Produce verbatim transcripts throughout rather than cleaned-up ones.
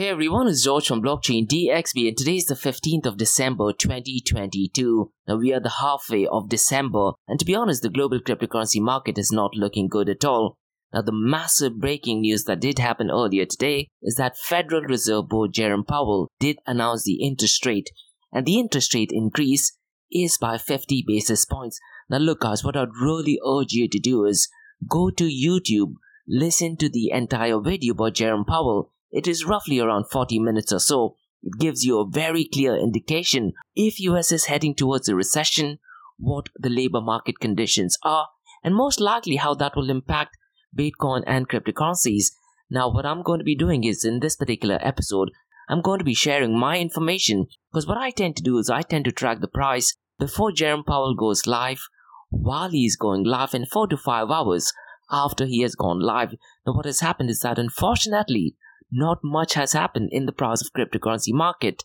Hey everyone, it's George from Blockchain D X B, and today is the fifteenth of December twenty twenty-two. Now we are the halfway of December, and to be honest, the global cryptocurrency market is not looking good at all. Now the massive breaking news that did happen earlier today is that Federal Reserve Board Jerome Powell did announce the interest rate, and the interest rate increase is by fifty basis points. Now look guys, what I'd really urge you to do is go to YouTube, listen to the entire video by Jerome Powell. It is roughly around forty minutes or so. It gives you a very clear indication if U S is heading towards a recession, what the labor market conditions are, and most likely how that will impact Bitcoin and cryptocurrencies. Now what I'm going to be doing is, in this particular episode, I'm going to be sharing my information, because what I tend to do is I tend to track the price before Jerome Powell goes live, while he's going live, and four to five hours after he has gone live. Now what has happened is that unfortunately, not much has happened in the price of cryptocurrency market,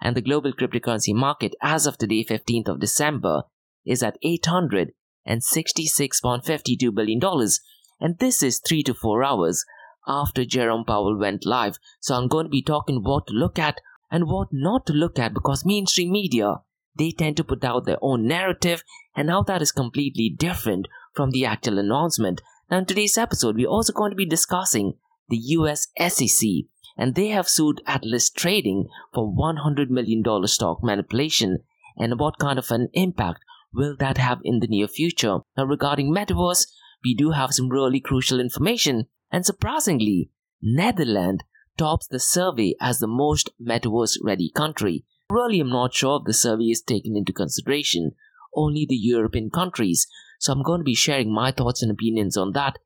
and the global cryptocurrency market as of today, fifteenth of December, is at eight hundred sixty-six point five two billion dollars, and this is three to four hours after Jerome Powell went live. So I'm going to be talking what to look at and what not to look at, because mainstream media, they tend to put out their own narrative, and how that is completely different from the actual announcement. Now in today's episode, we're also going to be discussing the U S S E C, and they have sued Atlas Trading for one hundred million dollars stock manipulation, and what kind of an impact will that have in the near future. Now regarding Metaverse, we do have some really crucial information, and surprisingly, Netherlands tops the survey as the most Metaverse-ready country. Really, I'm not sure if the survey is taken into consideration, only the European countries, so I'm going to be sharing my thoughts and opinions on that.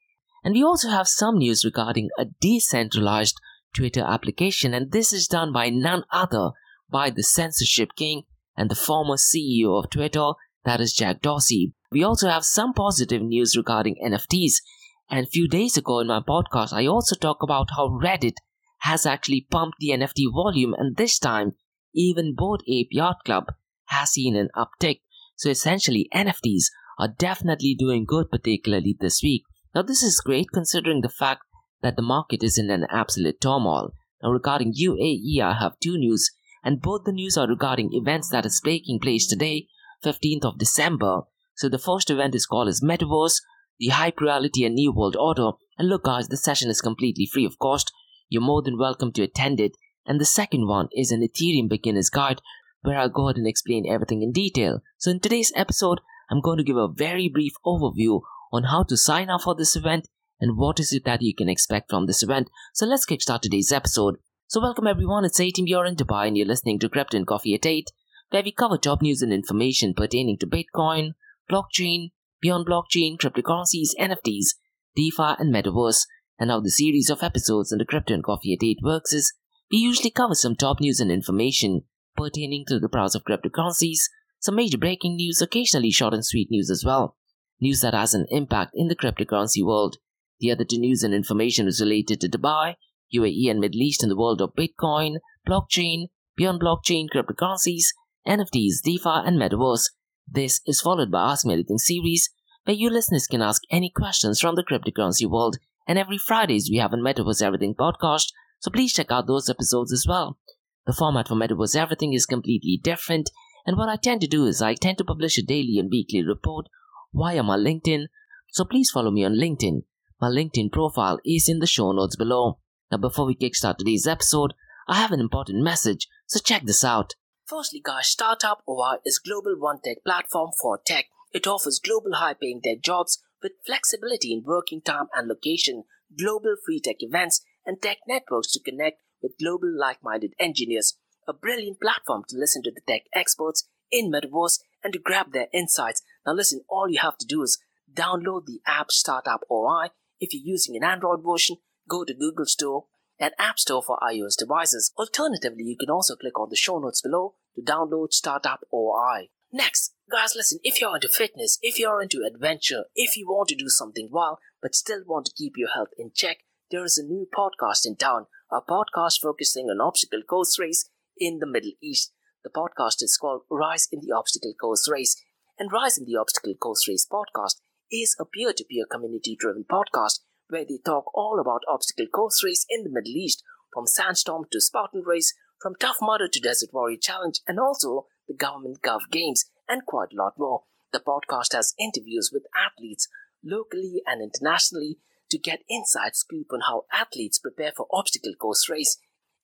And we also have some news regarding a decentralized Twitter application, and this is done by none other by the censorship king and the former C E O of Twitter, that is Jack Dorsey. We also have some positive news regarding N F Ts, and a few days ago in my podcast, I also talked about how Reddit has actually pumped the N F T volume, and this time, even Bored Ape Yacht Club has seen an uptick. So essentially, N F Ts are definitely doing good, particularly this week. Now this is great considering the fact that the market is in an absolute turmoil. Now regarding U A E, I have two news, and both the news are regarding events that is taking place today, fifteenth of December. So the first event is called as Metaverse, the Hype Reality and New World Order. And look guys, the session is completely free of cost. You're more than welcome to attend it. And the second one is an Ethereum Beginner's Guide, where I'll go ahead and explain everything in detail. So in today's episode, I'm going to give a very brief overview on how to sign up for this event and what is it that you can expect from this event. So let's kickstart today's episode. So welcome everyone, it's Atim, you're in Dubai and you're listening to Crypto and Coffee at eight, where we cover job news and information pertaining to Bitcoin, blockchain, beyond blockchain, cryptocurrencies, N F Ts, DeFi and Metaverse. And how the series of episodes in the Crypto and Coffee at eight works is, we usually cover some top news and information pertaining to the price of cryptocurrencies, some major breaking news, occasionally short and sweet news as well. News that has an impact in the cryptocurrency world. The other two news and information is related to Dubai, U A E and Middle East in the world of Bitcoin, blockchain, beyond blockchain, cryptocurrencies, N F Ts, DeFi and Metaverse. This is followed by Ask Me Anything series, where you listeners can ask any questions from the cryptocurrency world. And every Fridays we have a Metaverse Everything podcast, so please check out those episodes as well. The format for Metaverse Everything is completely different, and what I tend to do is I tend to publish a daily and weekly report via my LinkedIn, so please follow me on LinkedIn. My LinkedIn profile is in the show notes below. Now before we kickstart today's episode, I have an important message, so check this out. Firstly guys, Startup O I is global one tech platform for tech. It offers global high paying tech jobs with flexibility in working time and location, global free tech events and tech networks to connect with global like-minded engineers. A brilliant platform to listen to the tech experts in Metaverse and to grab their insights. Now listen, all you have to do is download the app Startup O I. If you're using an Android version, go to Google Store and App Store for iOS devices. Alternatively, you can also click on the show notes below to download Startup O I. Next, guys, listen, if you're into fitness, if you're into adventure, if you want to do something wild but still want to keep your health in check, there is a new podcast in town, a podcast focusing on obstacle course race in the Middle East. The podcast is called Rise in the Obstacle Course Race, and Rise in the Obstacle Course Race podcast is a peer-to-peer community-driven podcast where they talk all about obstacle course race in the Middle East, from Sandstorm to Spartan Race, from Tough Mudder to Desert Warrior Challenge, and also the government Gov Games, and quite a lot more. The podcast has interviews with athletes locally and internationally to get inside scoop on how athletes prepare for obstacle course race.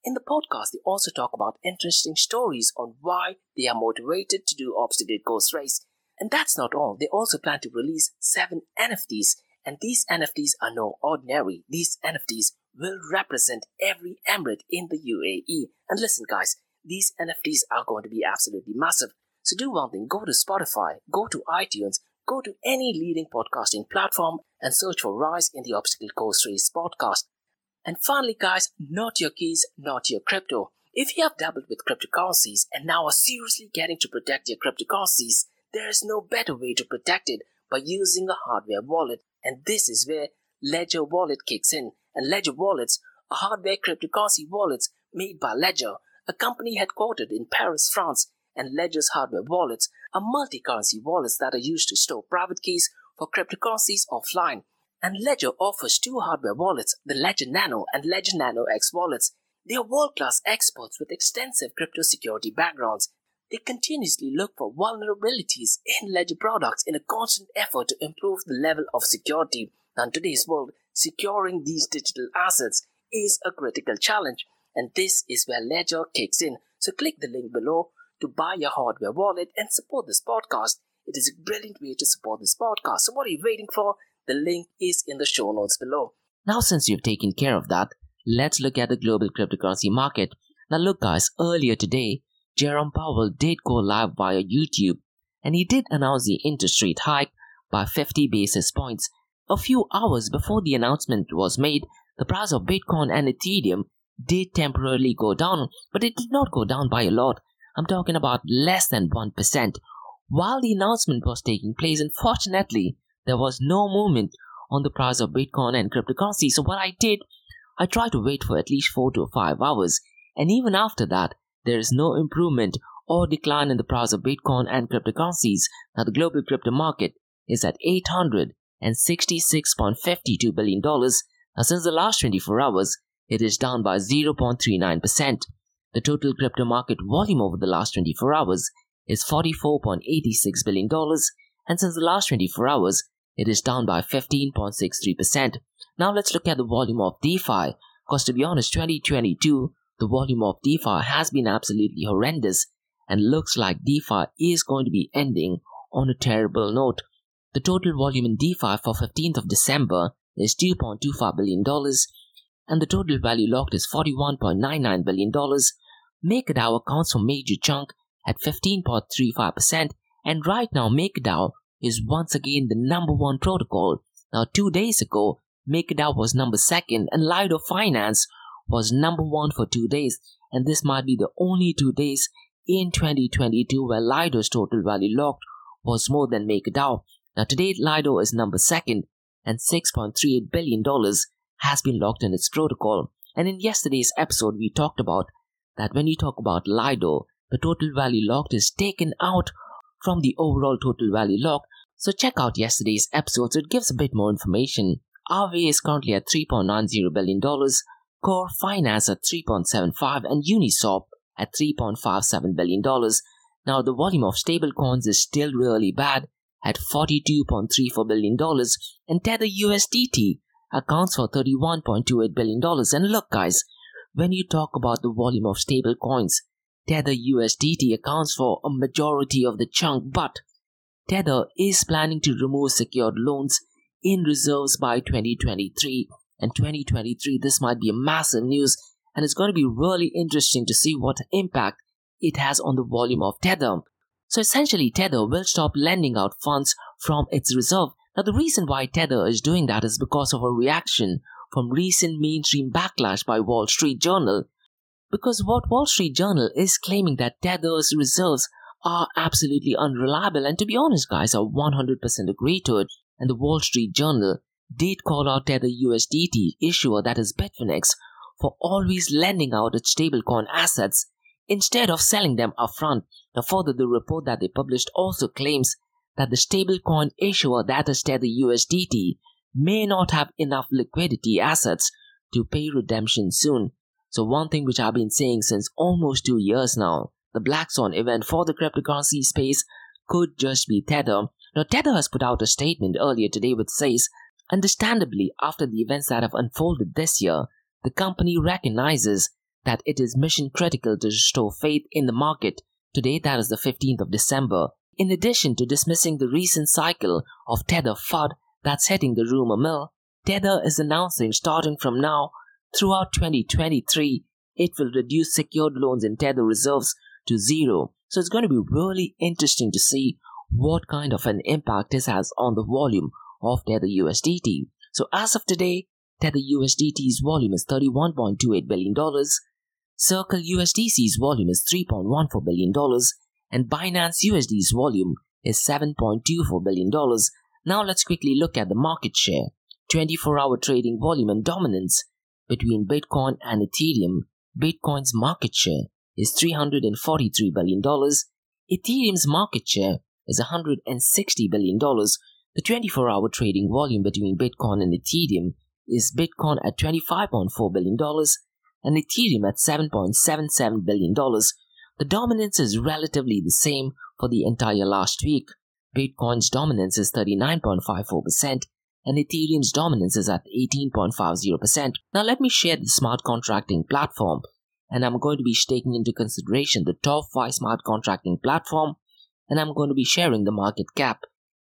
In the podcast, they also talk about interesting stories on why they are motivated to do obstacle course race. And that's not all. They also plan to release seven N F Ts, and these N F Ts are no ordinary. These N F Ts will represent every emirate in the U A E. And listen, guys, these N F Ts are going to be absolutely massive. So do one thing, go to Spotify, go to iTunes, go to any leading podcasting platform and search for Rise in the Obstacle Course Race podcast. And finally, guys, not your keys, not your crypto. If you have dabbled with cryptocurrencies and now are seriously getting to protect your cryptocurrencies, there is no better way to protect it by using a hardware wallet. And this is where Ledger Wallet kicks in. And Ledger Wallets are hardware cryptocurrency wallets made by Ledger, a company headquartered in Paris, France. And Ledger's hardware wallets are multi-currency wallets that are used to store private keys for cryptocurrencies offline. And Ledger offers two hardware wallets, the Ledger Nano and Ledger Nano X wallets. They are world-class experts with extensive crypto security backgrounds. They continuously look for vulnerabilities in Ledger products in a constant effort to improve the level of security. Now, in today's world, securing these digital assets is a critical challenge, and this is where Ledger kicks in. So click the link below to buy your hardware wallet and support this podcast. It is a brilliant way to support this podcast. So what are you waiting for? The link is in the show notes below. Now, since you've taken care of that, let's look at the global cryptocurrency market. Now look, guys, earlier today, Jerome Powell did go live via YouTube, and he did announce the interest rate hike by fifty basis points. A few hours before the announcement was made, the price of Bitcoin and Ethereum did temporarily go down, but it did not go down by a lot. I'm talking about less than one percent. While the announcement was taking place, unfortunately, there was no movement on the price of Bitcoin and cryptocurrency. So what I did, I tried to wait for at least four to five hours. And even after that, there is no improvement or decline in the price of Bitcoin and cryptocurrencies. Now, the global crypto market is at eight hundred sixty-six point five two billion dollars. Now, since the last twenty-four hours, it is down by zero point three nine percent. The total crypto market volume over the last twenty-four hours is forty-four point eight six billion dollars, and since the last twenty-four hours, it is down by fifteen point six three percent. Now let's look at the volume of DeFi, because to be honest, twenty twenty-two, the volume of DeFi has been absolutely horrendous, and looks like DeFi is going to be ending on a terrible note. The total volume in DeFi for fifteenth of December is two point two five billion dollars, and the total value locked is forty-one point nine nine billion dollars. MakerDAO accounts for major chunk at fifteen point three five percent, and right now MakerDAO is once again the number one protocol. Now, two days ago, MakerDAO was number second, and Lido Finance was number one for two days, and this might be the only two days in twenty twenty-two where Lido's total value locked was more than MakerDAO. Now, today Lido is number second, and six point three eight billion dollars has been locked in its protocol. And in yesterday's episode, we talked about that when you talk about Lido, the total value locked is taken out from the overall total value locked. So check out yesterday's episode, so it gives a bit more information. A A V E is currently at three point nine zero billion dollars, Core Finance at three point seven five, and Uniswap at three point five seven billion dollars. Now, the volume of stablecoins is still really bad at forty-two point three four billion dollars, and Tether U S D T accounts for thirty-one point two eight billion dollars. And look, guys, when you talk about the volume of stable coins, Tether U S D T accounts for a majority of the chunk, but Tether is planning to remove secured loans in reserves by twenty twenty-three. And twenty twenty-three, this might be a massive news, and it's going to be really interesting to see what impact it has on the volume of Tether. So essentially, Tether will stop lending out funds from its reserve. Now, the reason why Tether is doing that is because of a reaction from recent mainstream backlash by Wall Street Journal. Because what Wall Street Journal is claiming that Tether's reserves are absolutely unreliable, and to be honest, guys, I one hundred percent agree to it. And the Wall Street Journal did call out Tether U S D T issuer, that is Bitfinex, for always lending out its stablecoin assets instead of selling them upfront. Now, further, the report that they published also claims that the stablecoin issuer, that is Tether U S D T, may not have enough liquidity assets to pay redemption soon. So one thing which I've been saying since almost two years now, the black swan event for the cryptocurrency space could just be Tether. Now Tether has put out a statement earlier today which says, understandably, after the events that have unfolded this year, the company recognizes that it is mission critical to restore faith in the market. Today, that is the fifteenth of December. In addition to dismissing the recent cycle of Tether F U D that's hitting the rumor mill, Tether is announcing starting from now throughout twenty twenty-three, it will reduce secured loans in Tether reserves to zero. So it's going to be really interesting to see what kind of an impact this has on the volume of Tether U S D T. So as of today, Tether U S D T's volume is thirty-one point two eight billion dollars, Circle U S D C's volume is three point one four billion dollars, and Binance U S D's volume is seven point two four billion dollars. Now let's quickly look at the market share, twenty-four hour trading volume and dominance between Bitcoin and Ethereum. Bitcoin's market share is three hundred forty-three billion dollars. Ethereum's market share is one hundred sixty billion dollars. The twenty-four hour trading volume between Bitcoin and Ethereum is Bitcoin at twenty-five point four billion dollars and Ethereum at seven point seven seven billion dollars. The dominance is relatively the same for the entire last week. Bitcoin's dominance is thirty-nine point five four percent and Ethereum's dominance is at eighteen point five zero percent. Now let me share the smart contracting platform, and I'm going to be taking into consideration the top five smart contracting platform, and I'm going to be sharing the market cap.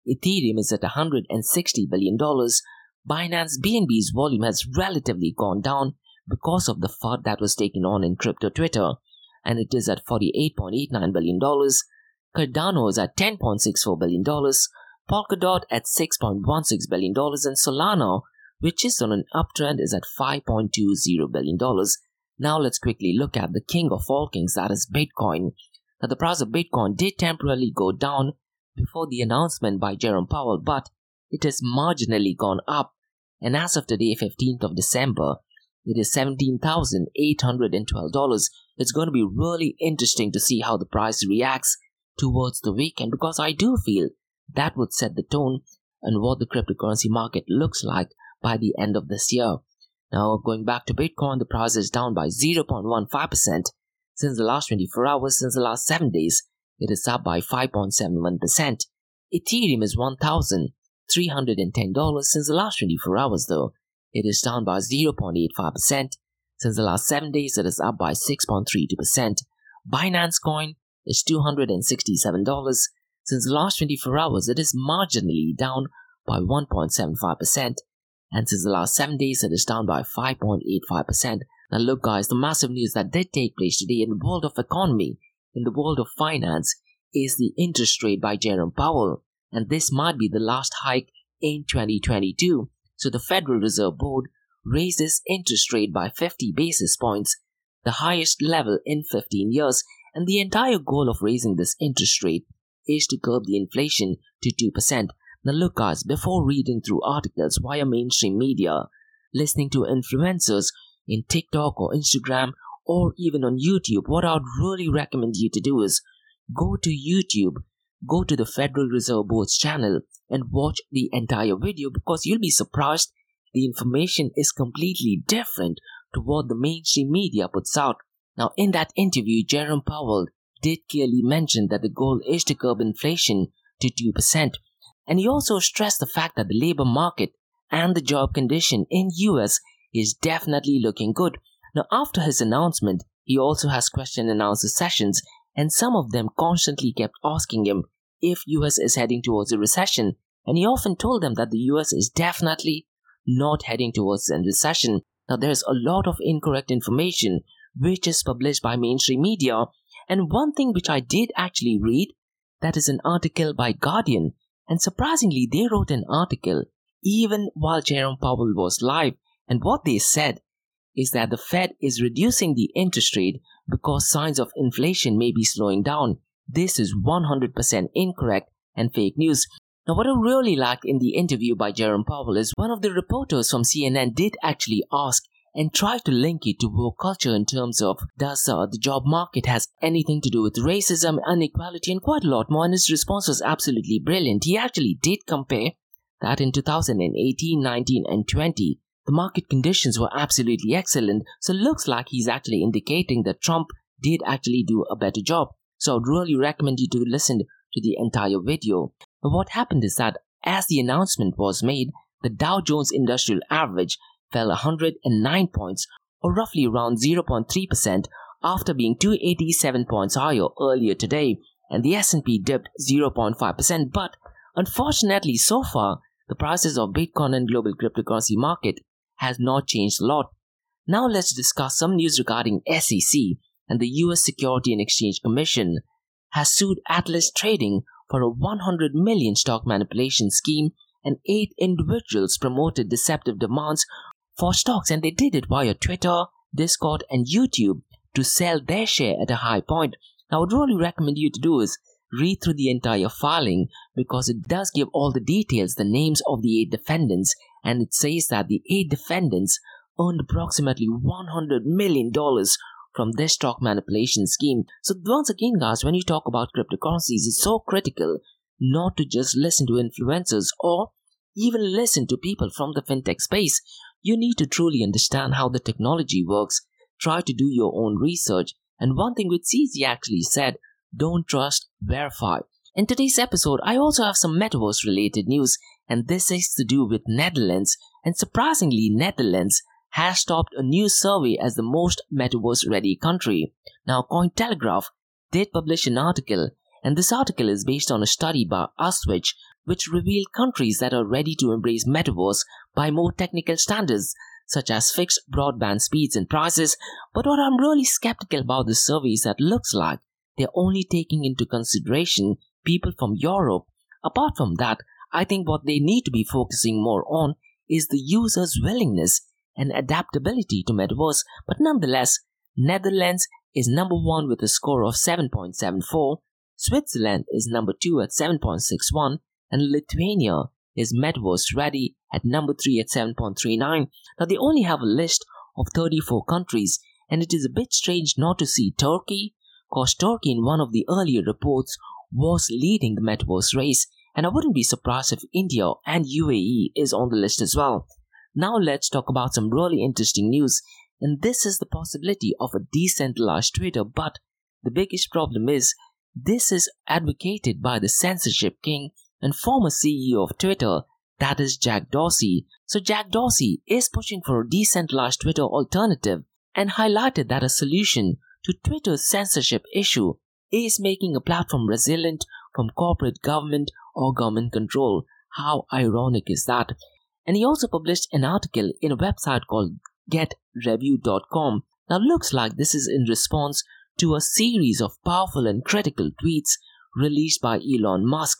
Ethereum is at one hundred sixty billion dollars. Binance B N B's volume has relatively gone down because of the F U D that was taken on in crypto Twitter, and it is at forty-eight point eight nine billion dollars. Cardano is at ten point six four billion dollars, Polkadot at six point one six billion dollars, and Solana, which is on an uptrend, is at five point two zero billion dollars. Now let's quickly look at the king of all kings, that is Bitcoin. Now the price of Bitcoin did temporarily go down before the announcement by Jerome Powell, but it has marginally gone up, and as of today, fifteenth of December, it is seventeen thousand eight hundred twelve dollars. It's going to be really interesting to see how the price reacts towards the weekend, because I do feel that would set the tone on what the cryptocurrency market looks like by the end of this year. Now going back to Bitcoin, the price is down by zero point one five percent since the last twenty-four hours. Since the last seven days, it is up by five point seven one percent. Ethereum is one thousand three hundred ten dollars since the last twenty-four hours though. It is down by zero point eight five percent. Since the last seven days, it is up by six point three two percent. Binance Coin is two hundred sixty-seven dollars. Since the last twenty-four hours, it is marginally down by one point seven five percent. And since the last seven days, it is down by five point eight five percent. Now look guys, the massive news that did take place today in the world of economy, in the world of finance, is the interest rate by Jerome Powell. And this might be the last hike in twenty twenty-two. So the Federal Reserve Board raises interest rate by fifty basis points, the highest level in fifteen years. And the entire goal of raising this interest rate is to curb the inflation to two percent. Now look guys, before reading through articles via mainstream media, listening to influencers in TikTok or Instagram or even on YouTube, what I would really recommend you to do is go to YouTube, go to the Federal Reserve Board's channel and watch the entire video, because you'll be surprised the information is completely different to what the mainstream media puts out. Now in that interview, Jerome Powell did clearly mention that the goal is to curb inflation to two percent. And he also stressed the fact that the labor market and the job condition in U S is definitely looking good. Now after his announcement, he also has question and answer sessions, and some of them constantly kept asking him if U S is heading towards a recession, and he often told them that the U S is definitely not heading towards a recession. Now there's a lot of incorrect information which is published by mainstream media, and one thing which I did actually read, that is an article by Guardian, and surprisingly they wrote an article even while Jerome Powell was live, and what they said is that the Fed is reducing the interest rate because signs of inflation may be slowing down. This is one hundred percent incorrect and fake news. Now what I really liked in the interview by Jerome Powell is one of the reporters from C N N did actually ask and try to link it to woke culture in terms of does uh, the job market has anything to do with racism, inequality, and quite a lot more, and his response was absolutely brilliant. He actually did compare that in two thousand eighteen, nineteen, and twenty, The market conditions were absolutely excellent, so looks like he's actually indicating that Trump did actually do a better job. So I'd really recommend you to listen to the entire video. But what happened is that as the announcement was made, the Dow Jones Industrial Average fell one hundred nine points, or roughly around zero point three percent, after being two hundred eighty-seven points higher earlier today, and the S and P dipped zero point five percent. But unfortunately, so far, the prices of Bitcoin and global cryptocurrency market has not changed a lot. Now let's discuss some news regarding S E C, and the U S Security and Exchange Commission has sued Atlas Trading for a one hundred million dollars stock manipulation scheme, and eight individuals promoted deceptive demands for stocks, and they did it via Twitter, Discord and YouTube to sell their share at a high point. Now what I would really recommend you to do is read through the entire filing, because it does give all the details, the names of the eight defendants, and it says that the eight defendants earned approximately one hundred million dollars from this stock manipulation scheme. So once again guys, when you talk about cryptocurrencies, it's so critical not to just listen to influencers or even listen to people from the fintech space. You need to truly understand how the technology works, try to do your own research, and one thing which C Z actually said, don't trust, verify. In today's episode, I also have some metaverse related news, and this is to do with Netherlands, and surprisingly Netherlands has topped a new survey as the most metaverse ready country. Now Cointelegraph did publish an article, and this article is based on a study by Uniswap, which revealed countries that are ready to embrace metaverse by more technical standards such as fixed broadband speeds and prices. But what I'm really skeptical about this survey is that looks like they're only taking into consideration people from Europe. Apart from that, I think what they need to be focusing more on is the user's willingness and adaptability to metaverse. But nonetheless, Netherlands is number one with a score of seven point seven four, Switzerland is number two at seven point six one, and Lithuania is metaverse ready at number three at seven point three nine. Now they only have a list of thirty-four countries, and it is a bit strange not to see Turkey, because Turkey in one of the earlier reports was leading the metaverse race, and I wouldn't be surprised if India and U A E is on the list as well. Now let's talk about some really interesting news, and this is the possibility of a decentralized Twitter, but the biggest problem is this is advocated by the censorship king and former C E O of Twitter, that is Jack Dorsey. So Jack Dorsey is pushing for a decentralized Twitter alternative, and highlighted that a solution to Twitter's censorship issue is making a platform resilient from corporate government or government control. How ironic is that? And he also published an article in a website called get review dot com. Now looks like this is in response to a series of powerful and critical tweets released by Elon Musk.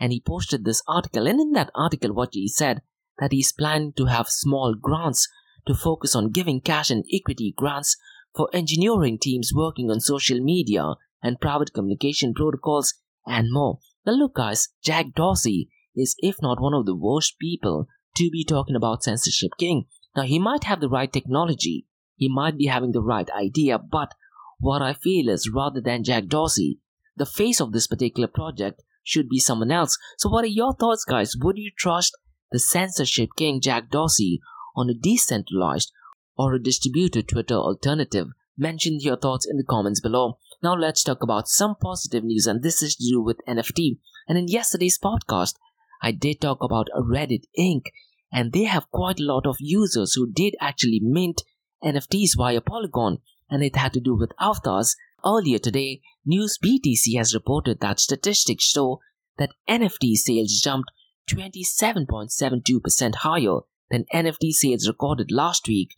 And he posted this article, and in that article what he said, that he's planning to have small grants to focus on giving cash and equity grants for engineering teams working on social media and private communication protocols and more. Now look guys, Jack Dorsey is if not one of the worst people to be talking about censorship king. Now he might have the right technology, he might be having the right idea, but what I feel is rather than Jack Dorsey, the face of this particular project should be someone else. So what are your thoughts guys? Would you trust the censorship king Jack Dorsey on a decentralized or a distributed Twitter alternative? Mention your thoughts in the comments below. Now let's talk about some positive news, and this is to do with N F T. And in yesterday's podcast, I did talk about Reddit Incorporated, and they have quite a lot of users who did actually mint N F Ts via Polygon, and it had to do with avatars. Earlier today, News B T C has reported that statistics show that N F T sales jumped twenty-seven point seven two percent higher than N F T sales recorded last week,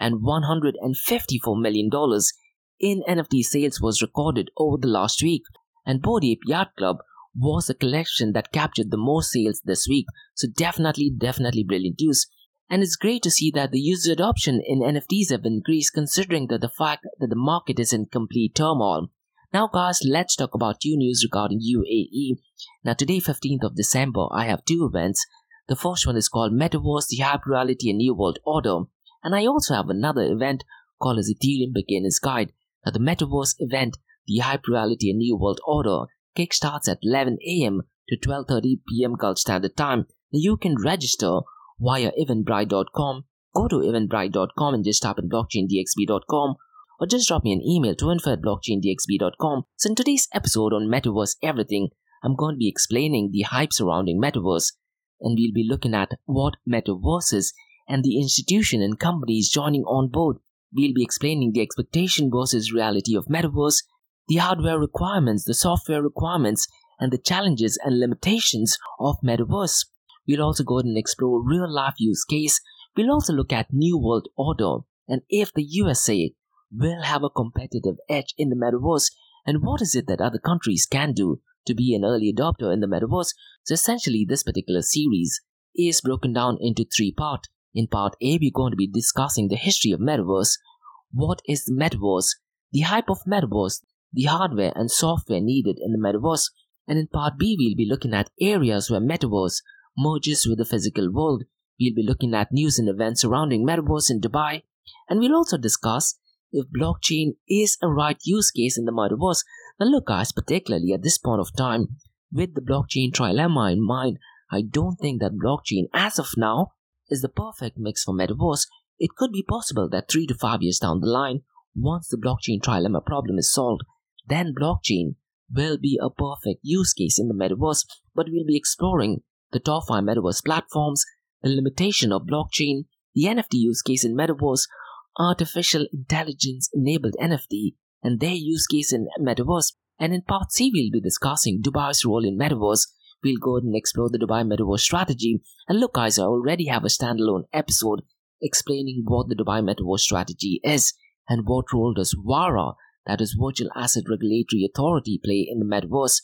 and one hundred fifty-four million dollars in N F T sales was recorded over the last week. And Bored Ape Yacht Club was a collection that captured the most sales this week. So definitely, definitely brilliant news. And it's great to see that the user adoption in N F Ts have increased, considering that the fact that the market is in complete turmoil. Now guys, let's talk about two news regarding U A E. Now today, fifteenth of December, I have two events. The first one is called Metaverse, the Hyper Reality and New World Order. And I also have another event called as Ethereum Beginner's Guide. Now the Metaverse event, the Hyper Reality and New World Order, kickstarts at eleven a.m. to twelve thirty p.m. Gulf Standard Time. Now you can register via eventbrite dot com Go to eventbrite dot com and just type in blockchain d x b dot com, or just drop me an email to info at blockchain d x b dot com. So in today's episode on Metaverse Everything, I'm going to be explaining the hype surrounding Metaverse, and we'll be looking at what Metaverse is and the institution and companies joining on board. We'll be explaining the expectation versus reality of Metaverse, the hardware requirements, the software requirements, and the challenges and limitations of Metaverse. We'll also go ahead and explore real-life use case. We'll also look at New World Order and if the U S A will have a competitive edge in the Metaverse and what is it that other countries can do to be an early adopter in the Metaverse. So essentially, this particular series is broken down into three parts. In part A, we're going to be discussing the history of Metaverse, what is the Metaverse, the hype of Metaverse, the hardware and software needed in the Metaverse. And in part B, we'll be looking at areas where Metaverse merges with the physical world. We'll be looking at news and events surrounding Metaverse in Dubai. And we'll also discuss if blockchain is a right use case in the Metaverse. Now look guys, particularly at this point of time, with the blockchain trilemma in mind, I don't think that blockchain as of now is the perfect mix for Metaverse. It could be possible that three to five years down the line, once the blockchain trilemma problem is solved, then blockchain will be a perfect use case in the Metaverse. But we'll be exploring the top five Metaverse platforms, the limitation of blockchain, the N F T use case in Metaverse, artificial intelligence-enabled N F T, and their use case in Metaverse. And in part C, we'll be discussing Dubai's role in Metaverse. We'll go ahead and explore the Dubai Metaverse strategy. And look guys, I already have a standalone episode explaining what the Dubai Metaverse strategy is and what role does V A R A, that is Virtual Asset Regulatory Authority, play in the Metaverse.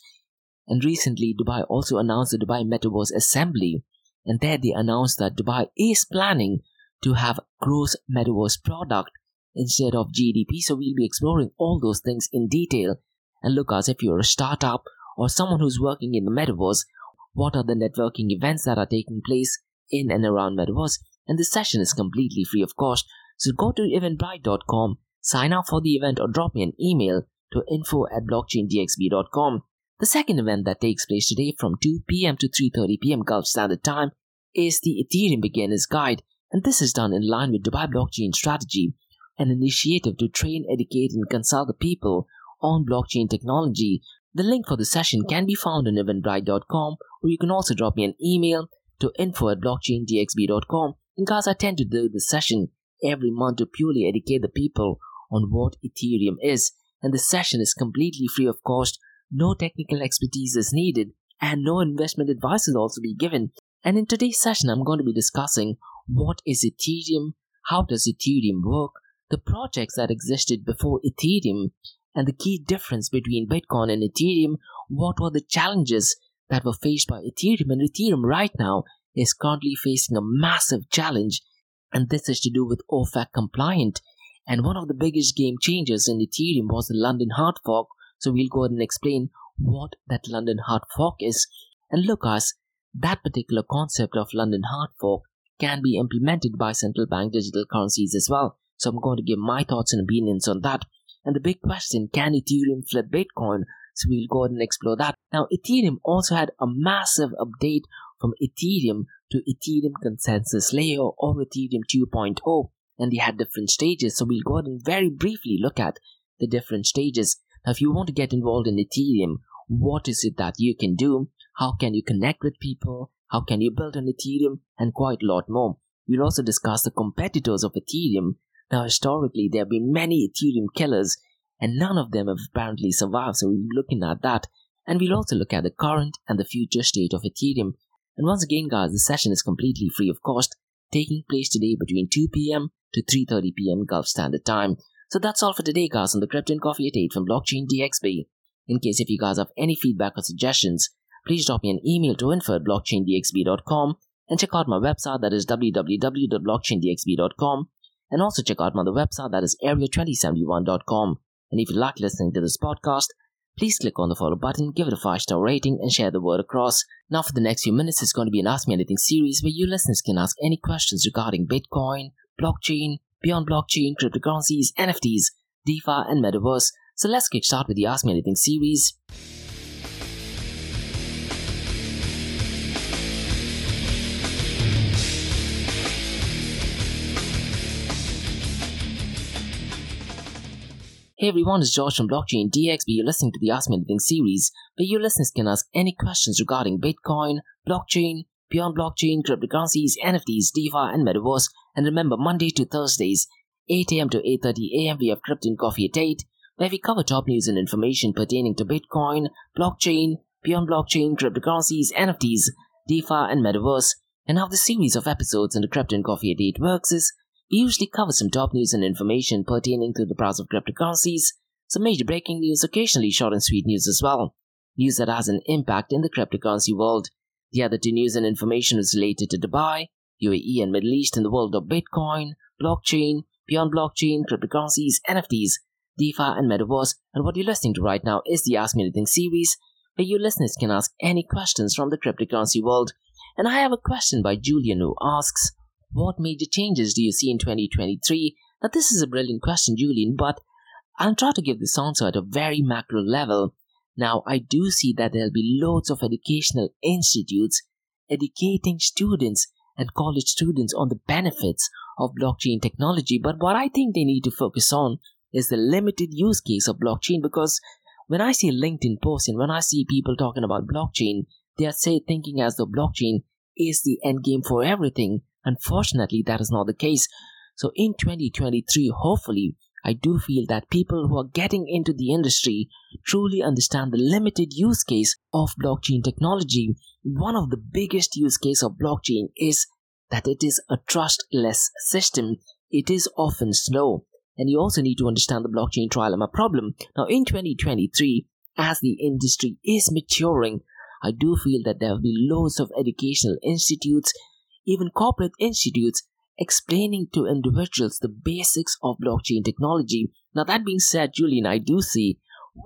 And recently, Dubai also announced the Dubai Metaverse Assembly. And there they announced that Dubai is planning to have gross Metaverse product instead of G D P. So we'll be exploring all those things in detail. And look guys, if you're a startup or someone who's working in the Metaverse, what are the networking events that are taking place in and around Metaverse? And this session is completely free of cost. So go to eventbrite dot com, sign up for the event, or drop me an email to info at blockchain d x b dot com. The second event that takes place today from two p.m. to three thirty p.m. Gulf Standard Time is the Ethereum Beginner's Guide, and this is done in line with Dubai Blockchain Strategy, an initiative to train, educate and consult the people on blockchain technology. The link for the session can be found on eventbrite dot com, or you can also drop me an email to info at blockchain d x b dot com. And guys, I tend to do this session every month to purely educate the people on what Ethereum is, and the session is completely free of cost. No technical expertise is needed and no investment advice will also be given. And in today's session, I'm going to be discussing what is Ethereum, how does Ethereum work, the projects that existed before Ethereum, and the key difference between Bitcoin and Ethereum, what were the challenges that were faced by Ethereum. And Ethereum right now is currently facing a massive challenge, and this is to do with O F A C compliant. And one of the biggest game changers in Ethereum was the London hard fork. So we'll go ahead and explain what that London hard fork is. And look guys, that particular concept of London hard fork can be implemented by central bank digital currencies as well. So I'm going to give my thoughts and opinions on that. And the big question, can Ethereum flip Bitcoin? So we'll go ahead and explore that. Now Ethereum also had a massive update from Ethereum to Ethereum Consensus Layer or Ethereum two point oh. And they had different stages. So we'll go ahead and very briefly look at the different stages. Now, if you want to get involved in Ethereum, what is it that you can do? How can you connect with people? How can you build on Ethereum? And quite a lot more. We'll also discuss the competitors of Ethereum. Now, historically, there have been many Ethereum killers and none of them have apparently survived. So we'll be looking at that. And we'll also look at the current and the future state of Ethereum. And once again, guys, the session is completely free of cost, taking place today between two p.m. to three thirty p.m. Gulf Standard Time. So that's all for today guys on the Crypto and Coffee at eight from Blockchain D X B. In case if you guys have any feedback or suggestions, please drop me an email to info at blockchain d x b dot com and check out my website that is w w w dot blockchain d x b dot com, and also check out my other website that is area twenty seventy-one dot com. And if you like listening to this podcast, please click on the follow button, give it a five star rating and share the word across. Now for the next few minutes, it's going to be an Ask Me Anything series where you listeners can ask any questions regarding Bitcoin, blockchain, beyond blockchain, cryptocurrencies, N F Ts, DeFi, and Metaverse. So let's kickstart with the Ask Me Anything series. Hey everyone, it's Josh from Blockchain D X B. You're listening to the Ask Me Anything series, where your listeners can ask any questions regarding Bitcoin, blockchain, beyond blockchain, cryptocurrencies, N F Ts, DeFi, and Metaverse. And remember, Monday to Thursdays, eight a.m. to eight thirty a.m. we have Crypto and Coffee at eight, where we cover top news and information pertaining to Bitcoin, blockchain, beyond blockchain, cryptocurrencies, N F Ts, DeFi, and Metaverse. And how the series of episodes in the Crypto and Coffee at eight works is, we usually cover some top news and information pertaining to the price of cryptocurrencies, some major breaking news, occasionally short and sweet news as well, news that has an impact in the cryptocurrency world. The other two news and information is related to Dubai, U A E and Middle East in the world of Bitcoin, blockchain, beyond blockchain, cryptocurrencies, N F Ts, DeFi and Metaverse. And what you're listening to right now is the Ask Me Anything series, where you listeners can ask any questions from the cryptocurrency world. And I have a question by Julian who asks, what major changes do you see in twenty twenty-three? Now, this is a brilliant question, Julian, but I'll try to give this answer at a very macro level. Now, I do see that there'll be loads of educational institutes educating students and college students on the benefits of blockchain technology. But what I think they need to focus on is the limited use case of blockchain, because when I see LinkedIn posts and when I see people talking about blockchain, they are say thinking as though blockchain is the end game for everything. Unfortunately, that is not the case. So in twenty twenty-three, hopefully, I do feel that people who are getting into the industry truly understand the limited use case of blockchain technology. One of the biggest use case of blockchain is that it is a trustless system. It is often slow. And you also need to understand the blockchain trilemma problem. Now, in twenty twenty-three, as the industry is maturing, I do feel that there will be loads of educational institutes, even corporate institutes, explaining to individuals the basics of blockchain technology. Now, that being said, Julian, I do see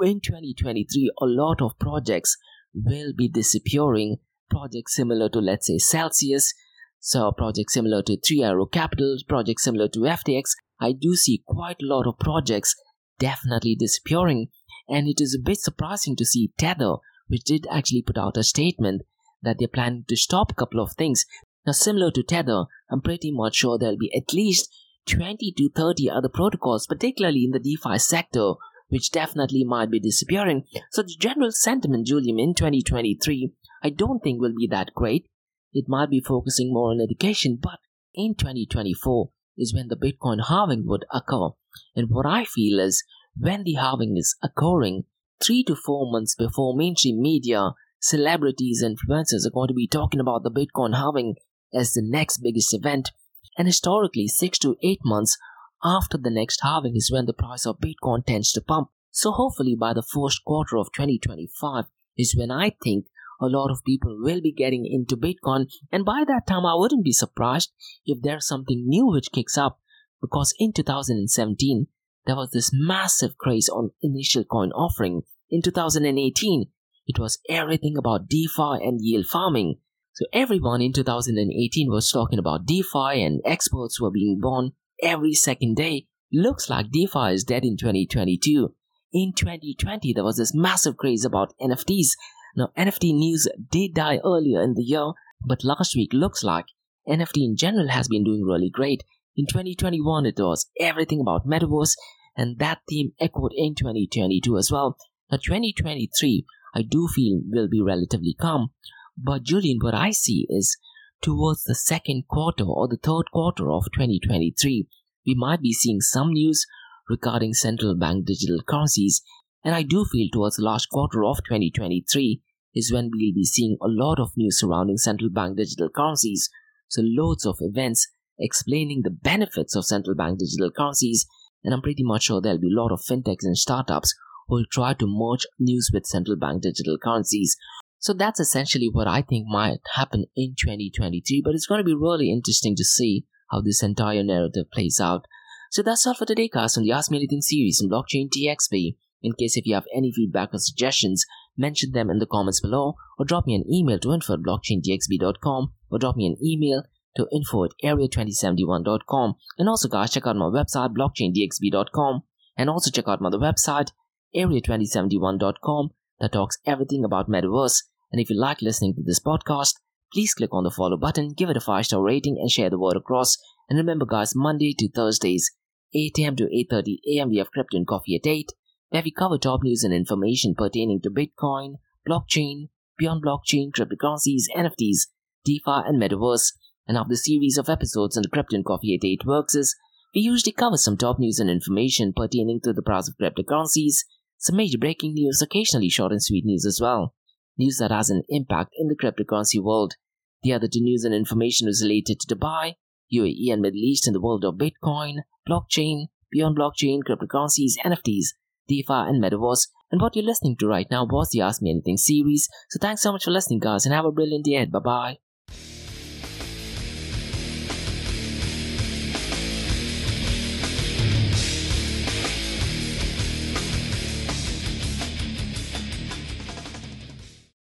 in twenty twenty-three a lot of projects will be disappearing. Projects similar to, let's say, Celsius, so projects similar to Three Arrow Capital, projects similar to F T X. I do see quite a lot of projects definitely disappearing, and it is a bit surprising to see Tether, which did actually put out a statement that they're planning to stop a couple of things. Now, similar to Tether, I'm pretty much sure there'll be at least twenty to thirty other protocols, particularly in the DeFi sector, which definitely might be disappearing. So the general sentiment, Julian, in twenty twenty-three, I don't think will be that great. It might be focusing more on education, but in twenty twenty-four is when the Bitcoin halving would occur. And what I feel is, when the halving is occurring, three to four months before mainstream media, celebrities and influencers are going to be talking about the Bitcoin halving as the next biggest event. And historically, six to eight months after the next halving is when the price of Bitcoin tends to pump. So hopefully by the first quarter of twenty twenty-five is when I think a lot of people will be getting into Bitcoin. And by that time, I wouldn't be surprised if there's something new which kicks up, because in two thousand seventeen, there was this massive craze on initial coin offering. In two thousand eighteen, it was everything about DeFi and yield farming. So everyone in two thousand eighteen was talking about DeFi, and experts were being born every second day. Looks like DeFi is dead in twenty twenty-two. In twenty twenty, there was this massive craze about N F Ts. Now, N F T news did die earlier in the year, but last week looks like N F T in general has been doing really great. In twenty twenty-one, it was everything about Metaverse, and that theme echoed in twenty twenty-two as well. Now, twenty twenty-three, I do feel will be relatively calm. But Julian, what I see is towards the second quarter or the third quarter of twenty twenty-three, we might be seeing some news regarding central bank digital currencies. And I do feel towards the last quarter of twenty twenty-three is when we'll be seeing a lot of news surrounding central bank digital currencies. So loads of events explaining the benefits of central bank digital currencies. And I'm pretty much sure there'll be a lot of fintechs and startups will try to merge news with central bank digital currencies. So that's essentially what I think might happen in twenty twenty-three, but it's going to be really interesting to see how this entire narrative plays out. So that's all for today, guys, on the Ask Me Anything series on Blockchain D X B. In case if you have any feedback or suggestions, mention them in the comments below, or drop me an email to info at blockchain d x b dot com, or drop me an email to info at area twenty seventy-one dot com. And also, guys, check out my website, blockchain d x b dot com, and also check out my other website, area twenty seventy-one dot com, that talks everything about Metaverse. And if you like listening to this podcast, please click on the follow button, give it a five star rating, and share the word across. And remember, guys, Monday to Thursdays, eight a.m. to eight thirty a.m. we have Crypto and Coffee at eight, where we cover top news and information pertaining to Bitcoin, blockchain, beyond blockchain, cryptocurrencies, N F Ts, DeFi and Metaverse. And of the series of episodes on the Crypto and Coffee at eight works is, we usually cover some top news and information pertaining to the price of cryptocurrencies, some major breaking news, occasionally short and sweet news as well. News that has an impact in the cryptocurrency world. The other two news and information is related to Dubai, U A E and Middle East in the world of Bitcoin, blockchain, beyond blockchain, cryptocurrencies, N F Ts, DeFi and Metaverse. And what you're listening to right now was the Ask Me Anything series. So thanks so much for listening, guys, and have a brilliant day. Bye-bye.